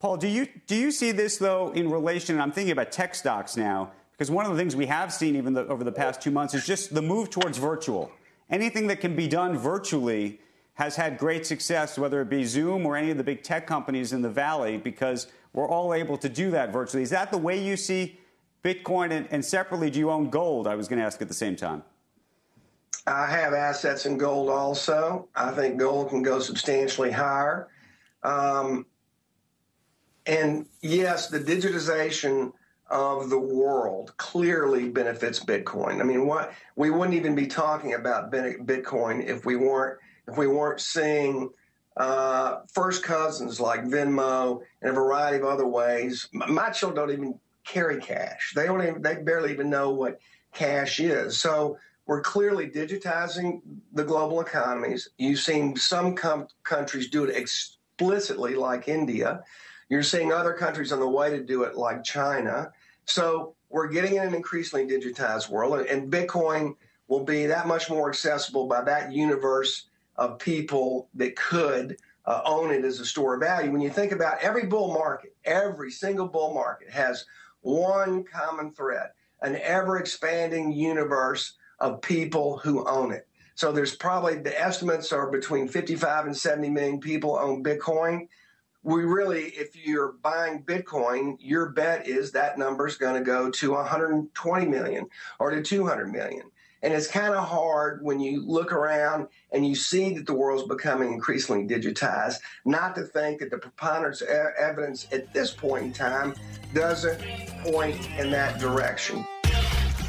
Paul, do you see this, though, in relation, and I'm thinking about tech stocks now, because one of the things we have seen even over the past 2 months is just the move towards virtual. Anything that can be done virtually has had great success, whether it be Zoom or any of the big tech companies in the Valley, because we're all able to do that virtually. Is that the way you see Bitcoin? And separately, do you own gold? I was going to ask at the same time. I have assets in gold also. I think gold can go substantially higher. And yes, the digitization of the world clearly benefits Bitcoin. I mean, what we wouldn't even be talking about Bitcoin if we weren't seeing first cousins like Venmo and a variety of other ways. My children don't even carry cash. They don't even, they barely even know what cash is. So we're clearly digitizing the global economies. You've seen some countries do it explicitly, like India. You're seeing other countries on the way to do it, like China. So we're getting in an increasingly digitized world, and Bitcoin will be that much more accessible by that universe of people that could own it as a store of value. When you think about every bull market, every single bull market has one common thread, an ever-expanding universe of people who own it. So there's probably, the estimates are between 55 and 70 million people own Bitcoin. We really, if you're buying Bitcoin, your bet is that number's going to go to 120 million or to 200 million. And it's kind of hard when you look around and you see that the world's becoming increasingly digitized, not to think that the preponderance of evidence at this point in time doesn't point in that direction.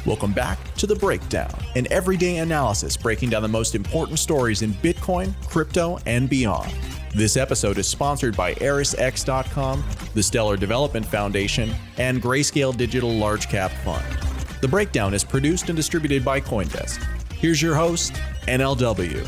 Welcome back to The Breakdown, an everyday analysis breaking down the most important stories in Bitcoin, crypto, and beyond. This episode is sponsored by ErisX.com, the Stellar Development Foundation, and Grayscale Digital Large Cap Fund. The Breakdown is produced and distributed by CoinDesk. Here's your host, NLW.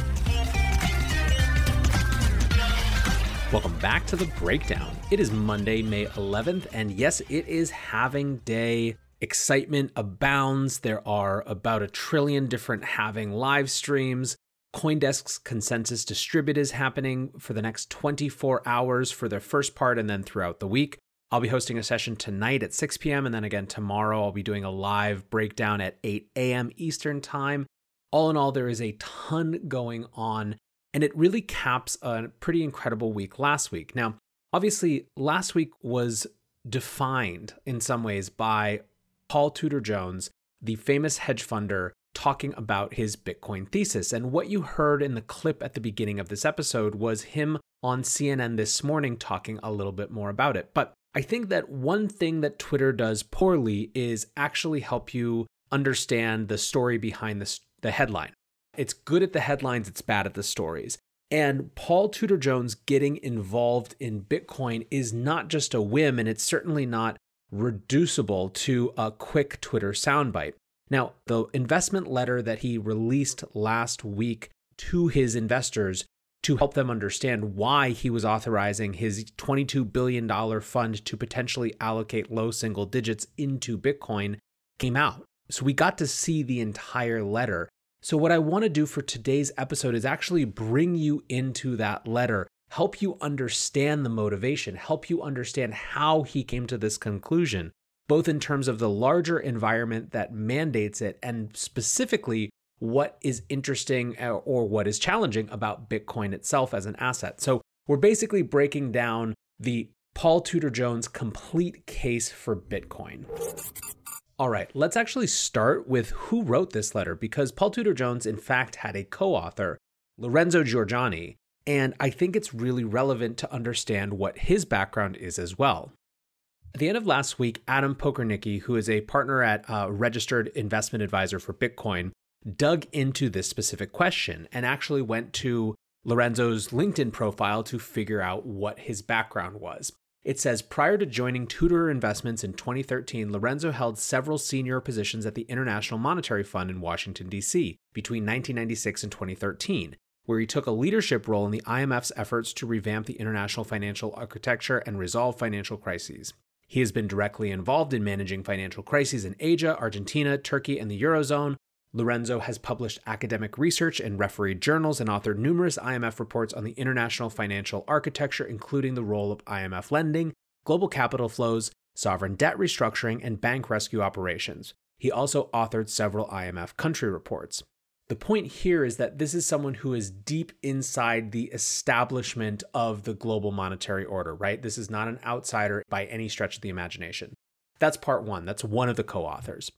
Welcome back to The Breakdown. It is Monday, May 11th, and yes, it is halving day. Excitement abounds. There are about 1 trillion different halving live streams. Coindesk's Consensus Distribute is happening for the next 24 hours for their first part and then throughout the week. I'll be hosting a session tonight at 6 p.m. and then again tomorrow I'll be doing a live breakdown at 8 a.m. Eastern time. All in all, there is a ton going on and it really caps a pretty incredible week last week. Now, obviously, last week was defined in some ways by Paul Tudor Jones, the famous hedge funder, talking about his Bitcoin thesis. And what you heard in the clip at the beginning of this episode was him on CNN this morning talking a little bit more about it. But I think that one thing that Twitter does poorly is actually help you understand the story behind the headline. It's good at the headlines, it's bad at the stories. And Paul Tudor Jones getting involved in Bitcoin is not just a whim, and it's certainly not reducible to a quick Twitter soundbite. Now, the investment letter that he released last week to his investors to help them understand why he was authorizing his $22 billion fund to potentially allocate low single digits into Bitcoin came out. So we got to see the entire letter. So what I want to do for today's episode is actually bring you into that letter, help you understand the motivation, help you understand how he came to this conclusion, both in terms of the larger environment that mandates it and specifically what is interesting or what is challenging about Bitcoin itself as an asset. So we're basically breaking down the Paul Tudor Jones complete case for Bitcoin. All right, let's actually start with who wrote this letter, because Paul Tudor Jones, in fact, had a co-author, Lorenzo Giorgiani, and I think it's really relevant to understand what his background is as well. At the end of last week, Adam Pokornicky, who is a partner at registered investment advisor for Bitcoin, dug into this specific question and actually went to Lorenzo's LinkedIn profile to figure out what his background was. It says, prior to joining Tudor Investments in 2013, Lorenzo held several senior positions at the International Monetary Fund in Washington, D.C. between 1996 and 2013. Where he took a leadership role in the IMF's efforts to revamp the international financial architecture and resolve financial crises. He has been directly involved in managing financial crises in Asia, Argentina, Turkey, and the Eurozone. Lorenzo has published academic research in refereed journals and authored numerous IMF reports on the international financial architecture, including the role of IMF lending global capital flows, sovereign debt restructuring, and bank rescue operations. He also authored several IMF country reports. The point here is that this is someone who is deep inside the establishment of the global monetary order, right? This is not an outsider by any stretch of the imagination. That's part one. That's one of the co-authors.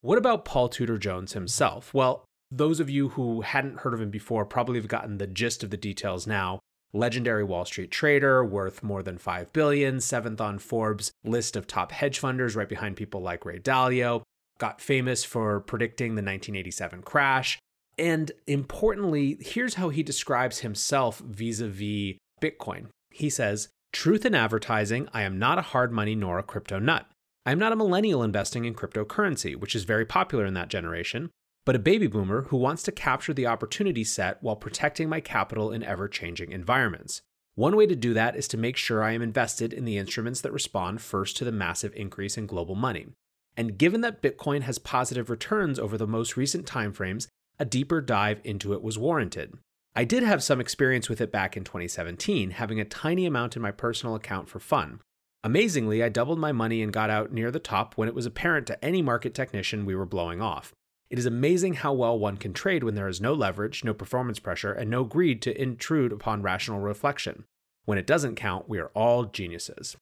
What about Paul Tudor Jones himself? Well, those of you who hadn't heard of him before probably have gotten the gist of the details now. Legendary Wall Street trader, worth more than $5 billion, seventh on Forbes' list of top hedge funders, right behind people like Ray Dalio, got famous for predicting the 1987 crash. And importantly, here's how he describes himself vis-a-vis Bitcoin. He says, "Truth in advertising, I am not a hard money nor a crypto nut. I am not a millennial investing in cryptocurrency, which is very popular in that generation, but a baby boomer who wants to capture the opportunity set while protecting my capital in ever-changing environments. One way to do that is to make sure I am invested in the instruments that respond first to the massive increase in global money. And given that Bitcoin has positive returns over the most recent timeframes, a deeper dive into it was warranted. I did have some experience with it back in 2017, having a tiny amount in my personal account for fun. Amazingly, I doubled my money and got out near the top when it was apparent to any market technician we were blowing off. It is amazing how well one can trade when there is no leverage, no performance pressure, and no greed to intrude upon rational reflection. When it doesn't count, we are all geniuses."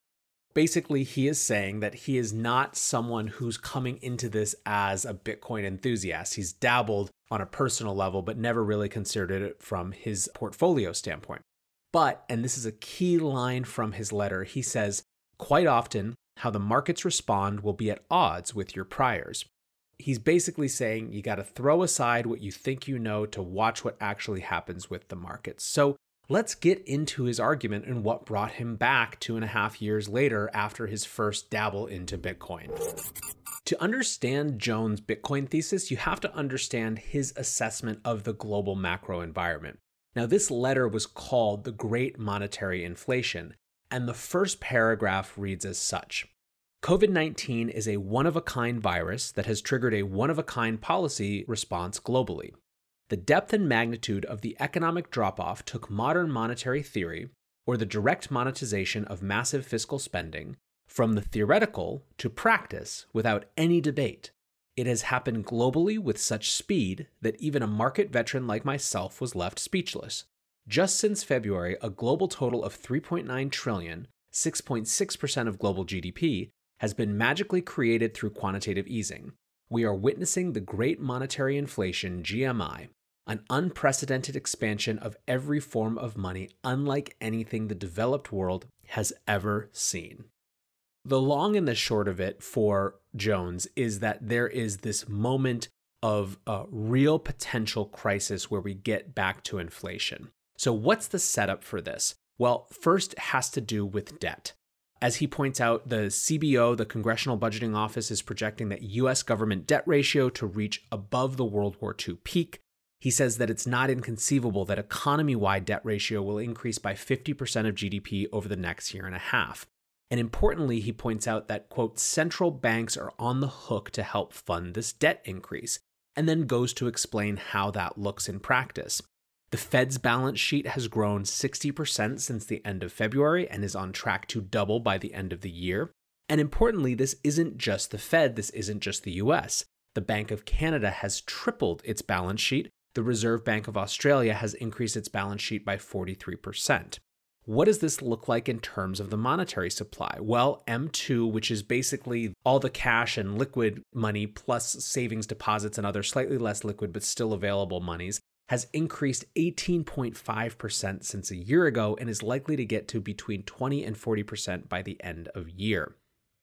Basically, he is saying that he is not someone who's coming into this as a Bitcoin enthusiast. He's dabbled on a personal level, but never really considered it from his portfolio standpoint. But, and this is a key line from his letter, he says, "Quite often, how the markets respond will be at odds with your priors." He's basically saying you got to throw aside what you think you know to watch what actually happens with the markets. So let's get into his argument and what brought him back 2.5 years later after his first dabble into Bitcoin. To understand Jones' Bitcoin thesis, you have to understand his assessment of the global macro environment. Now, this letter was called The Great Monetary Inflation, and the first paragraph reads as such. COVID-19 is a one-of-a-kind virus that has triggered a one-of-a-kind policy response globally. The depth and magnitude of the economic drop-off took modern monetary theory, or the direct monetization of massive fiscal spending, from the theoretical to practice without any debate. It has happened globally with such speed that even a market veteran like myself was left speechless. Just since February, a global total of $3.9 trillion, 6.6% of global GDP, has been magically created through quantitative easing. We are witnessing the Great Monetary Inflation, GMI, an unprecedented expansion of every form of money unlike anything the developed world has ever seen. The long and the short of it for Jones is that there is this moment of a real potential crisis where we get back to inflation. So what's the setup for this? Well, first it has to do with debt. As he points out, the CBO, the Congressional Budgeting Office, is projecting that U.S. government debt ratio to reach above the World War II peak. He says that it's not inconceivable that economy-wide debt ratio will increase by 50% of GDP over the next 1.5 years. And importantly, he points out that, quote, central banks are on the hook to help fund this debt increase, and then goes to explain how that looks in practice. The Fed's balance sheet has grown 60% since the end of February and is on track to double by the end of the year. And importantly, this isn't just the Fed, this isn't just the US. The Bank of Canada has tripled its balance sheet. The Reserve Bank of Australia has increased its balance sheet by 43%. What does this look like in terms of the monetary supply? Well, M2, which is basically all the cash and liquid money plus savings deposits and other slightly less liquid but still available monies, has increased 18.5% since a year ago and is likely to get to between 20 and 40% by the end of year.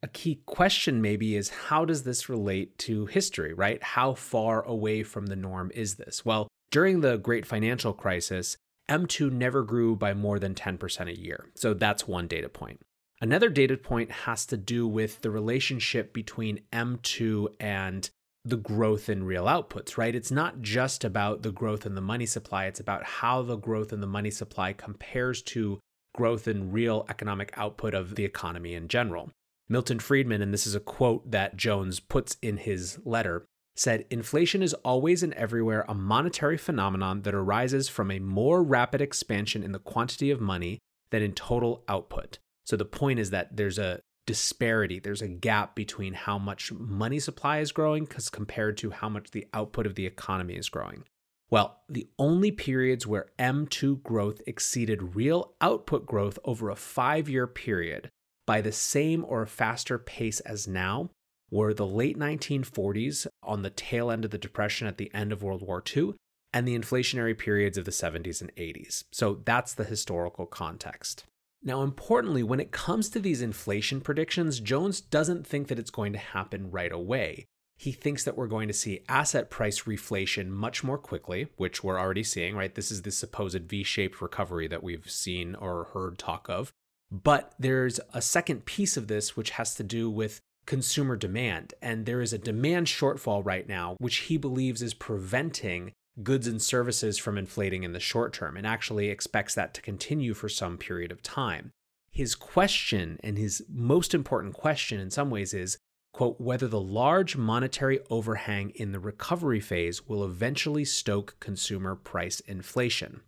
A key question maybe is, how does this relate to history, right? How far away from the norm is this? Well, during the Great Financial Crisis, M2 never grew by more than 10% a year. So that's one data point. Another data point has to do with the relationship between M2 and the growth in real outputs, right? It's not just about the growth in the money supply. It's about how the growth in the money supply compares to growth in real economic output of the economy in general. Milton Friedman, and this is a quote that Jones puts in his letter, said, "Inflation is always and everywhere a monetary phenomenon that arises from a more rapid expansion in the quantity of money than in total output. So the point is that there's a disparity, there's a gap between how much money supply is growing because compared to how much the output of the economy is growing. Well, the only periods where M2 growth exceeded real output growth over a 5-year period by the same or faster pace as now were the late 1940s on the tail end of the Depression at the end of World War II and the inflationary periods of the 70s and 80s. So that's the historical context. Now, importantly, when it comes to these inflation predictions, Jones doesn't think that it's going to happen right away. He thinks that we're going to see asset price reflation much more quickly, which we're already seeing, right? This is the supposed V-shaped recovery that we've seen or heard talk of. But there's a second piece of this, which has to do with consumer demand. And there is a demand shortfall right now, which he believes is preventing goods and services from inflating in the short term, and actually expects that to continue for some period of time. His question, and his most important question in some ways, is, quote, whether the large monetary overhang in the recovery phase will eventually stoke consumer price inflation.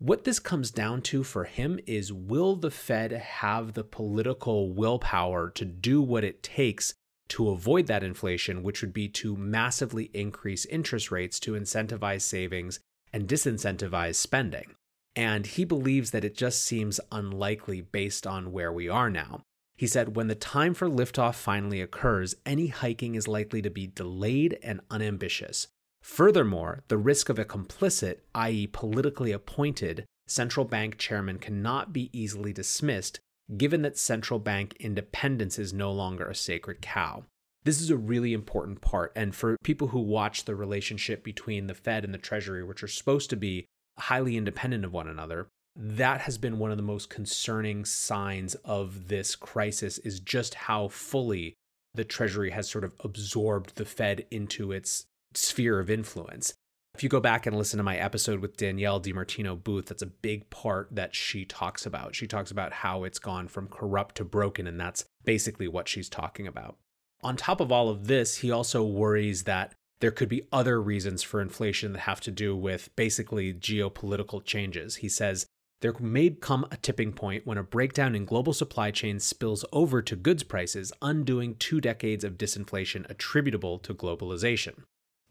What this comes down to for him is, will the Fed have the political willpower to do what it takes to avoid that inflation, which would be to massively increase interest rates to incentivize savings and disincentivize spending. And he believes that it just seems unlikely based on where we are now. He said, when the time for liftoff finally occurs, any hiking is likely to be delayed and unambitious. Furthermore, the risk of a complicit, i.e. politically appointed, central bank chairman cannot be easily dismissed, given that central bank independence is no longer a sacred cow. This is a really important part. And for people who watch the relationship between the Fed and the Treasury, which are supposed to be highly independent of one another, that has been one of the most concerning signs of this crisis, is just how fully the Treasury has sort of absorbed the Fed into its sphere of influence. If you go back and listen to my episode with Danielle DiMartino Booth, that's a big part that she talks about. She talks about how it's gone from corrupt to broken, and that's basically what she's talking about. On top of all of this, he also worries that there could be other reasons for inflation that have to do with basically geopolitical changes. He says, there may come a tipping point when a breakdown in global supply chains spills over to goods prices, undoing 2 decades of disinflation attributable to globalization.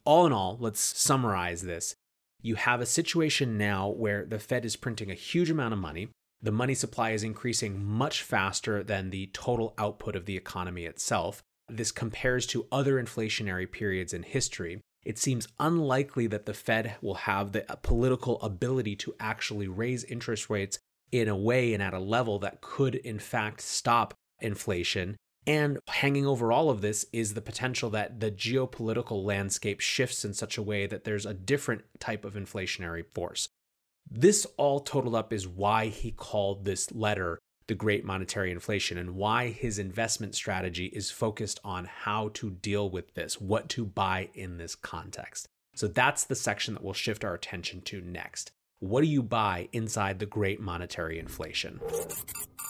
All in all, let's summarize this. You have a situation now where the Fed is printing a huge amount of money. The money supply is increasing much faster than the total output of the economy itself. This compares to other inflationary periods in history. It seems unlikely that the Fed will have the political ability to actually raise interest rates in a way and at a level that could, in fact, stop inflation. And hanging over all of this is the potential that the geopolitical landscape shifts in such a way that there's a different type of inflationary force. This all totaled up is why he called this letter the Great Monetary Inflation, and why his investment strategy is focused on how to deal with this, what to buy in this context. So that's the section that we'll shift our attention to next. What do you buy inside the Great Monetary Inflation?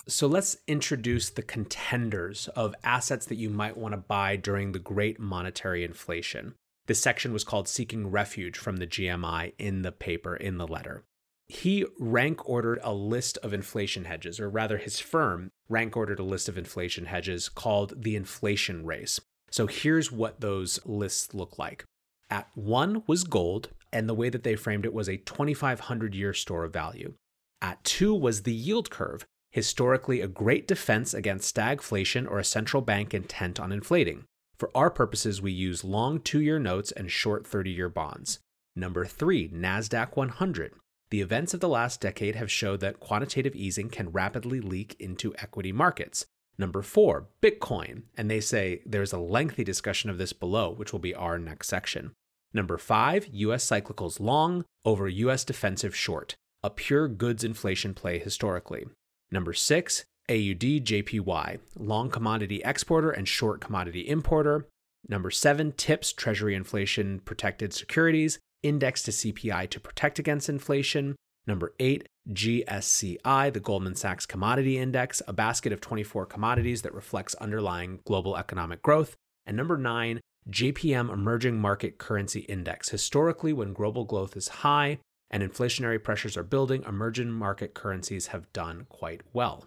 So let's introduce the contenders of assets that you might want to buy during the Great Monetary Inflation. This section was called Seeking Refuge from the GMI in the paper, in the letter. He rank ordered a list of inflation hedges, or rather his firm rank ordered a list of inflation hedges called the inflation race. So here's what those lists look like. At 1 was gold. And the way that they framed it was a 2,500-year store of value. At 2 was the yield curve, historically a great defense against stagflation or a central bank intent on inflating. For our purposes, we use long 2-year notes and short 30-year bonds. Number 3, NASDAQ 100. The events of the last decade have showed that quantitative easing can rapidly leak into equity markets. Number 4, Bitcoin. And they say there's a lengthy discussion of this below, which will be our next section. Number 5, U.S. cyclicals long over U.S. defensive short, a pure goods inflation play historically. Number 6, AUDJPY, long commodity exporter and short commodity importer. Number 7, TIPS, Treasury inflation protected securities, indexed to CPI to protect against inflation. Number 8, GSCI, the Goldman Sachs Commodity Index, a basket of 24 commodities that reflects underlying global economic growth. And number 9, JPM Emerging Market Currency Index. Historically, when global growth is high and inflationary pressures are building, emerging market currencies have done quite well.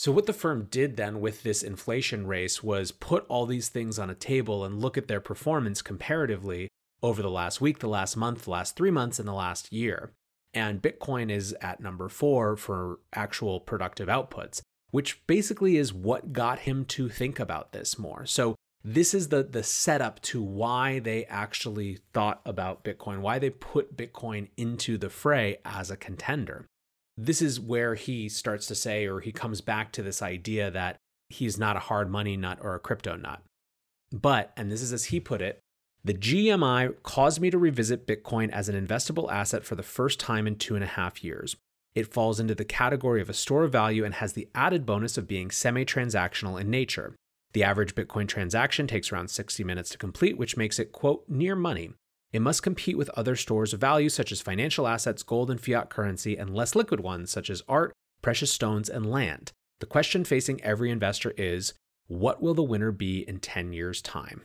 So what the firm did then with this inflation race was put all these things on a table and look at their performance comparatively over the last week, the last month, the last 3 months, and the last year. And Bitcoin is at number 4 for actual productive outputs, which basically is what got him to think about this more. So this is the setup to why they actually thought about Bitcoin, why they put Bitcoin into the fray as a contender. This is where he starts to say, or he comes back to this idea that he's not a hard money nut or a crypto nut. But, and this is as he put it, the GMI caused me to revisit Bitcoin as an investable asset for the first time in 2.5 years. It falls into the category of a store of value and has the added bonus of being semi-transactional in nature. The average Bitcoin transaction takes around 60 minutes to complete, which makes it, quote, near money. It must compete with other stores of value such as financial assets, gold and fiat currency, and less liquid ones such as art, precious stones, and land. The question facing every investor is, what will the winner be in 10 years' time?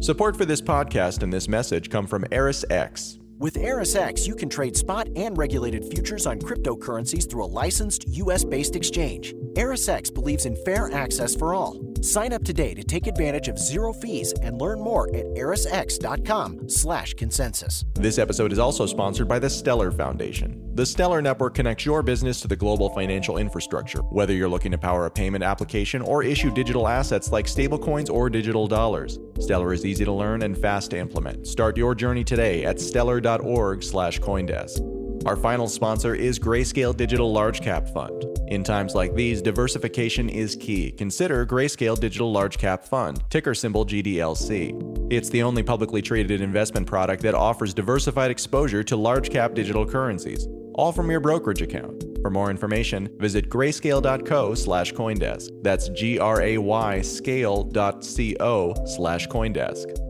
Support for this podcast and this message come from ErisX. With ErisX, you can trade spot and regulated futures on cryptocurrencies through a licensed U.S.-based exchange. ErisX believes in fair access for all. Sign up today to take advantage of zero fees and learn more at erisx.com/consensus. This episode is also sponsored by the Stellar Foundation. The Stellar Network connects your business to the global financial infrastructure. Whether you're looking to power a payment application or issue digital assets like stablecoins or digital dollars, Stellar is easy to learn and fast to implement. Start your journey today at stellar.org/Coindesk. Our final sponsor is Grayscale Digital Large Cap Fund. In times like these, diversification is key. Consider Grayscale Digital Large Cap Fund, ticker symbol GDLC. It's the only publicly traded investment product that offers diversified exposure to large cap digital currencies, all from your brokerage account. For more information, visit grayscale.co/Coindesk. That's G-R-A-Y scale.co/Coindesk.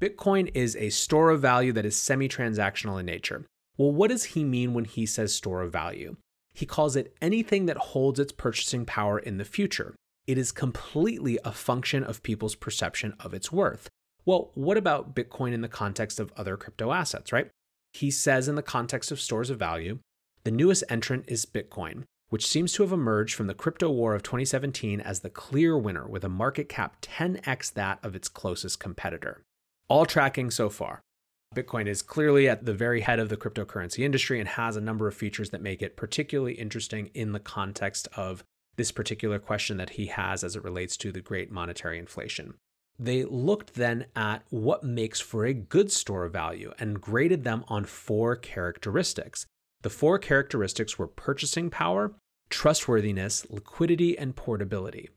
Bitcoin is a store of value that is semi-transactional in nature. Well, what does he mean when he says store of value? He calls it anything that holds its purchasing power in the future. It is completely a function of people's perception of its worth. Well, what about Bitcoin in the context of other crypto assets, right? He says in the context of stores of value, the newest entrant is Bitcoin, which seems to have emerged from the crypto war of 2017 as the clear winner with a market cap 10x that of its closest competitor. All tracking so far. Bitcoin is clearly at the very head of the cryptocurrency industry and has a number of features that make it particularly interesting in the context of this particular question that he has as it relates to the great monetary inflation. They looked then at what makes for a good store of value and graded them on 4 characteristics. The 4 characteristics were purchasing power, trustworthiness, liquidity, and portability.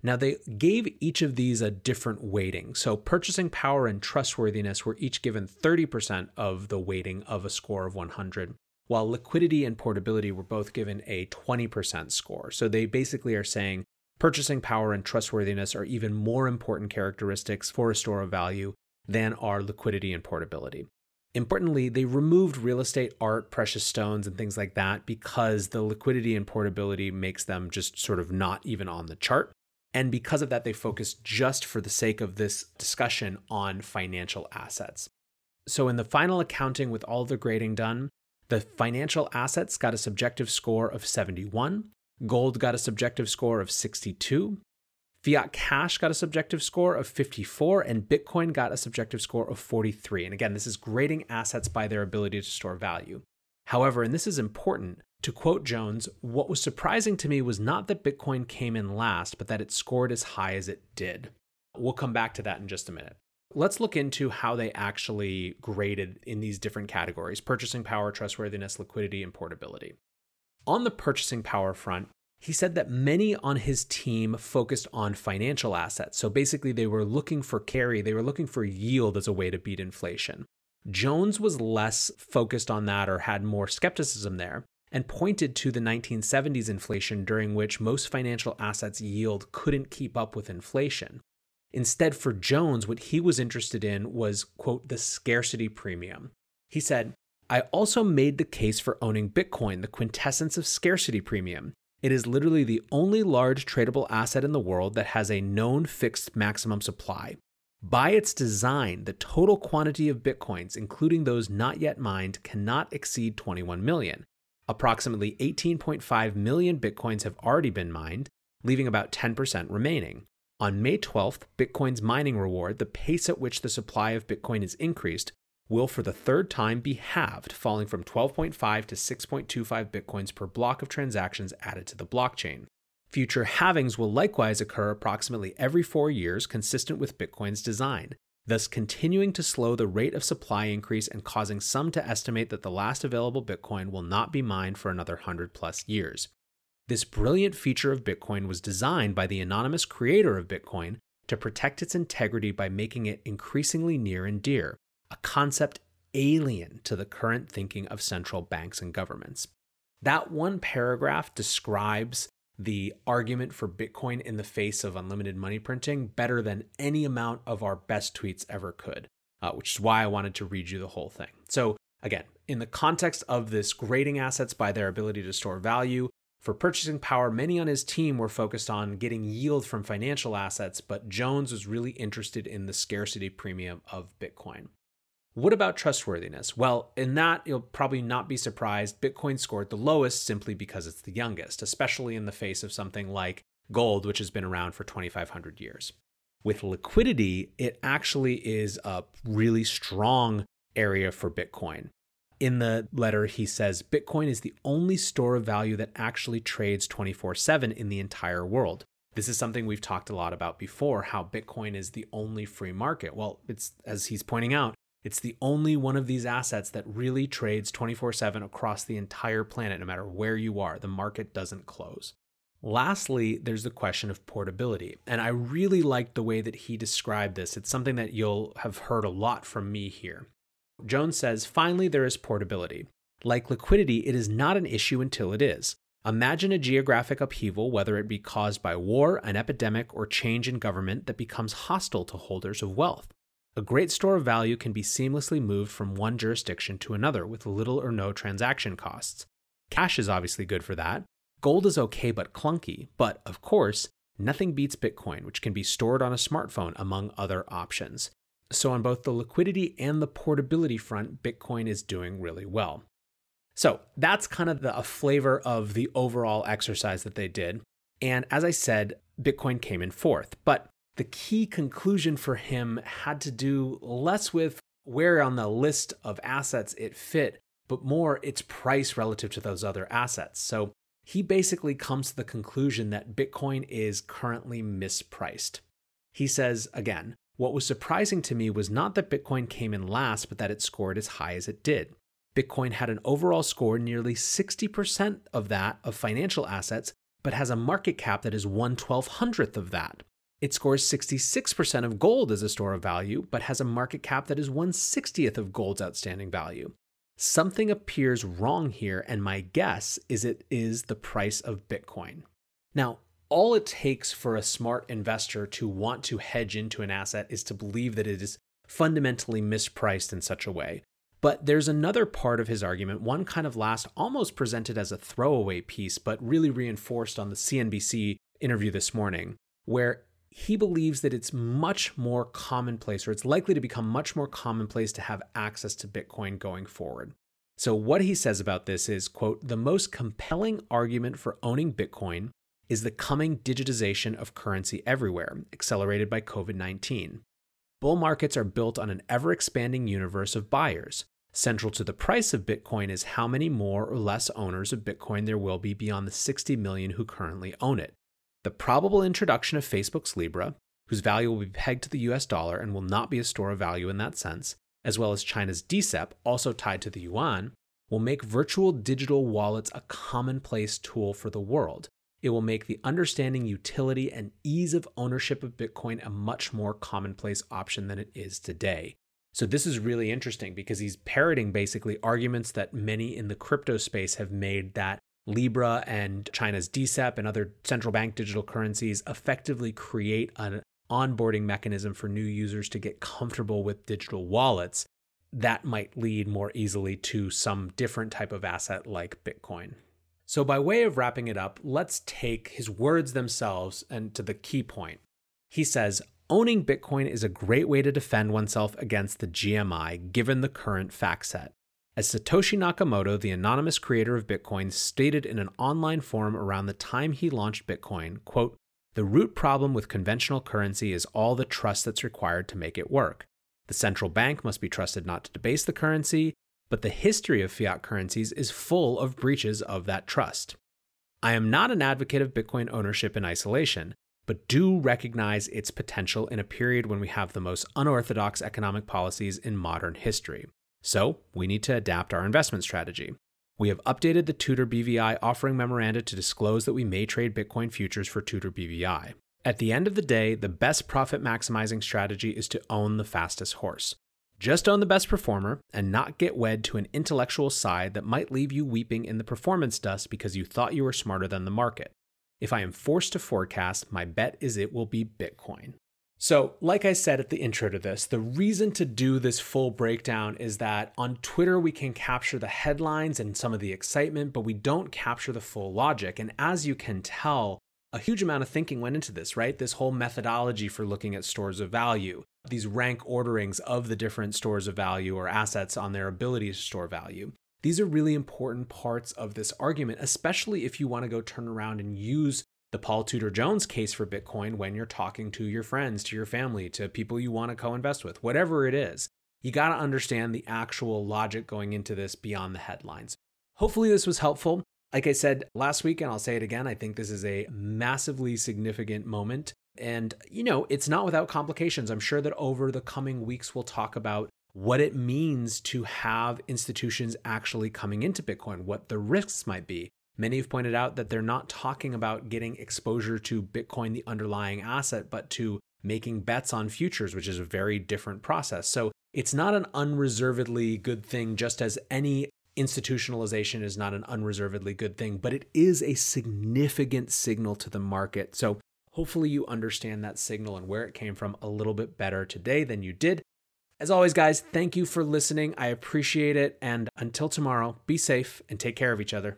Now, they gave each of these a different weighting. So purchasing power and trustworthiness were each given 30% of the weighting of a score of 100, while liquidity and portability were both given a 20% score. So they basically are saying purchasing power and trustworthiness are even more important characteristics for a store of value than are liquidity and portability. Importantly, they removed real estate, art, precious stones, and things like that because the liquidity and portability makes them just sort of not even on the chart. And because of that, they focus just for the sake of this discussion on financial assets. So in the final accounting with all the grading done, the financial assets got a subjective score of 71, gold got a subjective score of 62, fiat cash got a subjective score of 54, and Bitcoin got a subjective score of 43. And again, this is grading assets by their ability to store value. However, and this is important, to quote Jones, what was surprising to me was not that Bitcoin came in last, but that it scored as high as it did. We'll come back to that in just a minute. Let's look into how they actually graded in these different categories: purchasing power, trustworthiness, liquidity, and portability. On the purchasing power front, he said that many on his team focused on financial assets. So basically they were looking for carry, they were looking for yield as a way to beat inflation. Jones was less focused on that or had more skepticism there, and pointed to the 1970s inflation during which most financial assets' yield couldn't keep up with inflation. Instead, for Jones, what he was interested in was, quote, the scarcity premium. He said, I also made the case for owning Bitcoin, the quintessence of scarcity premium. It is literally the only large tradable asset in the world that has a known fixed maximum supply. By its design, the total quantity of Bitcoins, including those not yet mined, cannot exceed 21 million. Approximately 18.5 million Bitcoins have already been mined, leaving about 10% remaining. On May 12th, Bitcoin's mining reward, the pace at which the supply of Bitcoin is increased, will for the third time be halved, falling from 12.5 to 6.25 Bitcoins per block of transactions added to the blockchain. Future halvings will likewise occur approximately every 4 years, consistent with Bitcoin's design, thus continuing to slow the rate of supply increase and causing some to estimate that the last available Bitcoin will not be mined for another 100-plus years. This brilliant feature of Bitcoin was designed by the anonymous creator of Bitcoin to protect its integrity by making it increasingly near and dear, a concept alien to the current thinking of central banks and governments. That one paragraph describes the argument for Bitcoin in the face of unlimited money printing better than any amount of our best tweets ever could, which is why I wanted to read you the whole thing. So again, in the context of this grading assets by their ability to store value, for purchasing power, many on his team were focused on getting yield from financial assets, but Jones was really interested in the scarcity premium of Bitcoin. What about trustworthiness? Well, in that, you'll probably not be surprised. Bitcoin scored the lowest simply because it's the youngest, especially in the face of something like gold, which has been around for 2,500 years. With liquidity, it actually is a really strong area for Bitcoin. In the letter, he says, Bitcoin is the only store of value that actually trades 24/7 in the entire world. This is something we've talked a lot about before, how Bitcoin is the only free market. Well, it's, as he's pointing out, it's the only one of these assets that really trades 24/7 across the entire planet, no matter where you are. The market doesn't close. Lastly, there's the question of portability. And I really like the way that he described this. It's something that you'll have heard a lot from me here. Jones says, finally, there is portability. Like liquidity, it is not an issue until it is. Imagine a geographic upheaval, whether it be caused by war, an epidemic, or change in government that becomes hostile to holders of wealth. A great store of value can be seamlessly moved from one jurisdiction to another with little or no transaction costs. Cash is obviously good for that. Gold is okay but clunky, but of course, nothing beats Bitcoin, which can be stored on a smartphone, among other options. So on both the liquidity and the portability front, Bitcoin is doing really well. So that's kind of a flavor of the overall exercise that they did. And as I said, Bitcoin came in fourth. But the key conclusion for him had to do less with where on the list of assets it fit, but more its price relative to those other assets. So he basically comes to the conclusion that Bitcoin is currently mispriced. He says, again, what was surprising to me was not that Bitcoin came in last, but that it scored as high as it did. Bitcoin had an overall score nearly 60% of that of financial assets, but has a market cap that is 1/1200th of that. It scores 66% of gold as a store of value, but has a market cap that is 1/60th of gold's outstanding value. Something appears wrong here, and my guess is it is the price of Bitcoin. Now, all it takes for a smart investor to want to hedge into an asset is to believe that it is fundamentally mispriced in such a way. But there's another part of his argument, one kind of last almost presented as a throwaway piece, but really reinforced on the CNBC interview this morning, where he believes that it's much more commonplace, or it's likely to become much more commonplace to have access to Bitcoin going forward. So what he says about this is, quote, the most compelling argument for owning Bitcoin is the coming digitization of currency everywhere, accelerated by COVID-19. Bull markets are built on an ever-expanding universe of buyers. Central to the price of Bitcoin is how many more or less owners of Bitcoin there will be beyond the 60 million who currently own it. The probable introduction of Facebook's Libra, whose value will be pegged to the US dollar and will not be a store of value in that sense, as well as China's DCEP, also tied to the yuan, will make virtual digital wallets a commonplace tool for the world. It will make the understanding, utility, and ease of ownership of Bitcoin a much more commonplace option than it is today. So this is really interesting because he's parroting basically arguments that many in the crypto space have made, that Libra and China's DCEP and other central bank digital currencies effectively create an onboarding mechanism for new users to get comfortable with digital wallets that might lead more easily to some different type of asset like Bitcoin. So by way of wrapping it up, let's take his words themselves and to the key point. He says, owning Bitcoin is a great way to defend oneself against the GMI, given the current fact set. As Satoshi Nakamoto, the anonymous creator of Bitcoin, stated in an online forum around the time he launched Bitcoin, quote, "The root problem with conventional currency is all the trust that's required to make it work. The central bank must be trusted not to debase the currency, but the history of fiat currencies is full of breaches of that trust. I am not an advocate of Bitcoin ownership in isolation, but do recognize its potential in a period when we have the most unorthodox economic policies in modern history. So we need to adapt our investment strategy. We have updated the Tudor BVI offering memoranda to disclose that we may trade Bitcoin futures for Tudor BVI. At the end of the day, the best profit maximizing strategy is to own the fastest horse. Just own the best performer and not get wed to an intellectual side that might leave you weeping in the performance dust because you thought you were smarter than the market. If I am forced to forecast, my bet is it will be Bitcoin." So, like I said at the intro to this, the reason to do this full breakdown is that on Twitter, we can capture the headlines and some of the excitement, but we don't capture the full logic. And as you can tell, a huge amount of thinking went into this, right? This whole methodology for looking at stores of value, these rank orderings of the different stores of value or assets on their ability to store value. These are really important parts of this argument, especially if you want to go turn around and use the Paul Tudor Jones case for Bitcoin when you're talking to your friends, to your family, to people you want to co-invest with, whatever it is. You got to understand the actual logic going into this beyond the headlines. Hopefully this was helpful. Like I said last week, and I'll say it again, I think this is a massively significant moment. And, you know, it's not without complications. I'm sure that over the coming weeks, we'll talk about what it means to have institutions actually coming into Bitcoin, what the risks might be. Many have pointed out that they're not talking about getting exposure to Bitcoin, the underlying asset, but to making bets on futures, which is a very different process. So it's not an unreservedly good thing, just as any institutionalization is not an unreservedly good thing, but it is a significant signal to the market. So hopefully you understand that signal and where it came from a little bit better today than you did. As always, guys, thank you for listening. I appreciate it. And until tomorrow, be safe and take care of each other.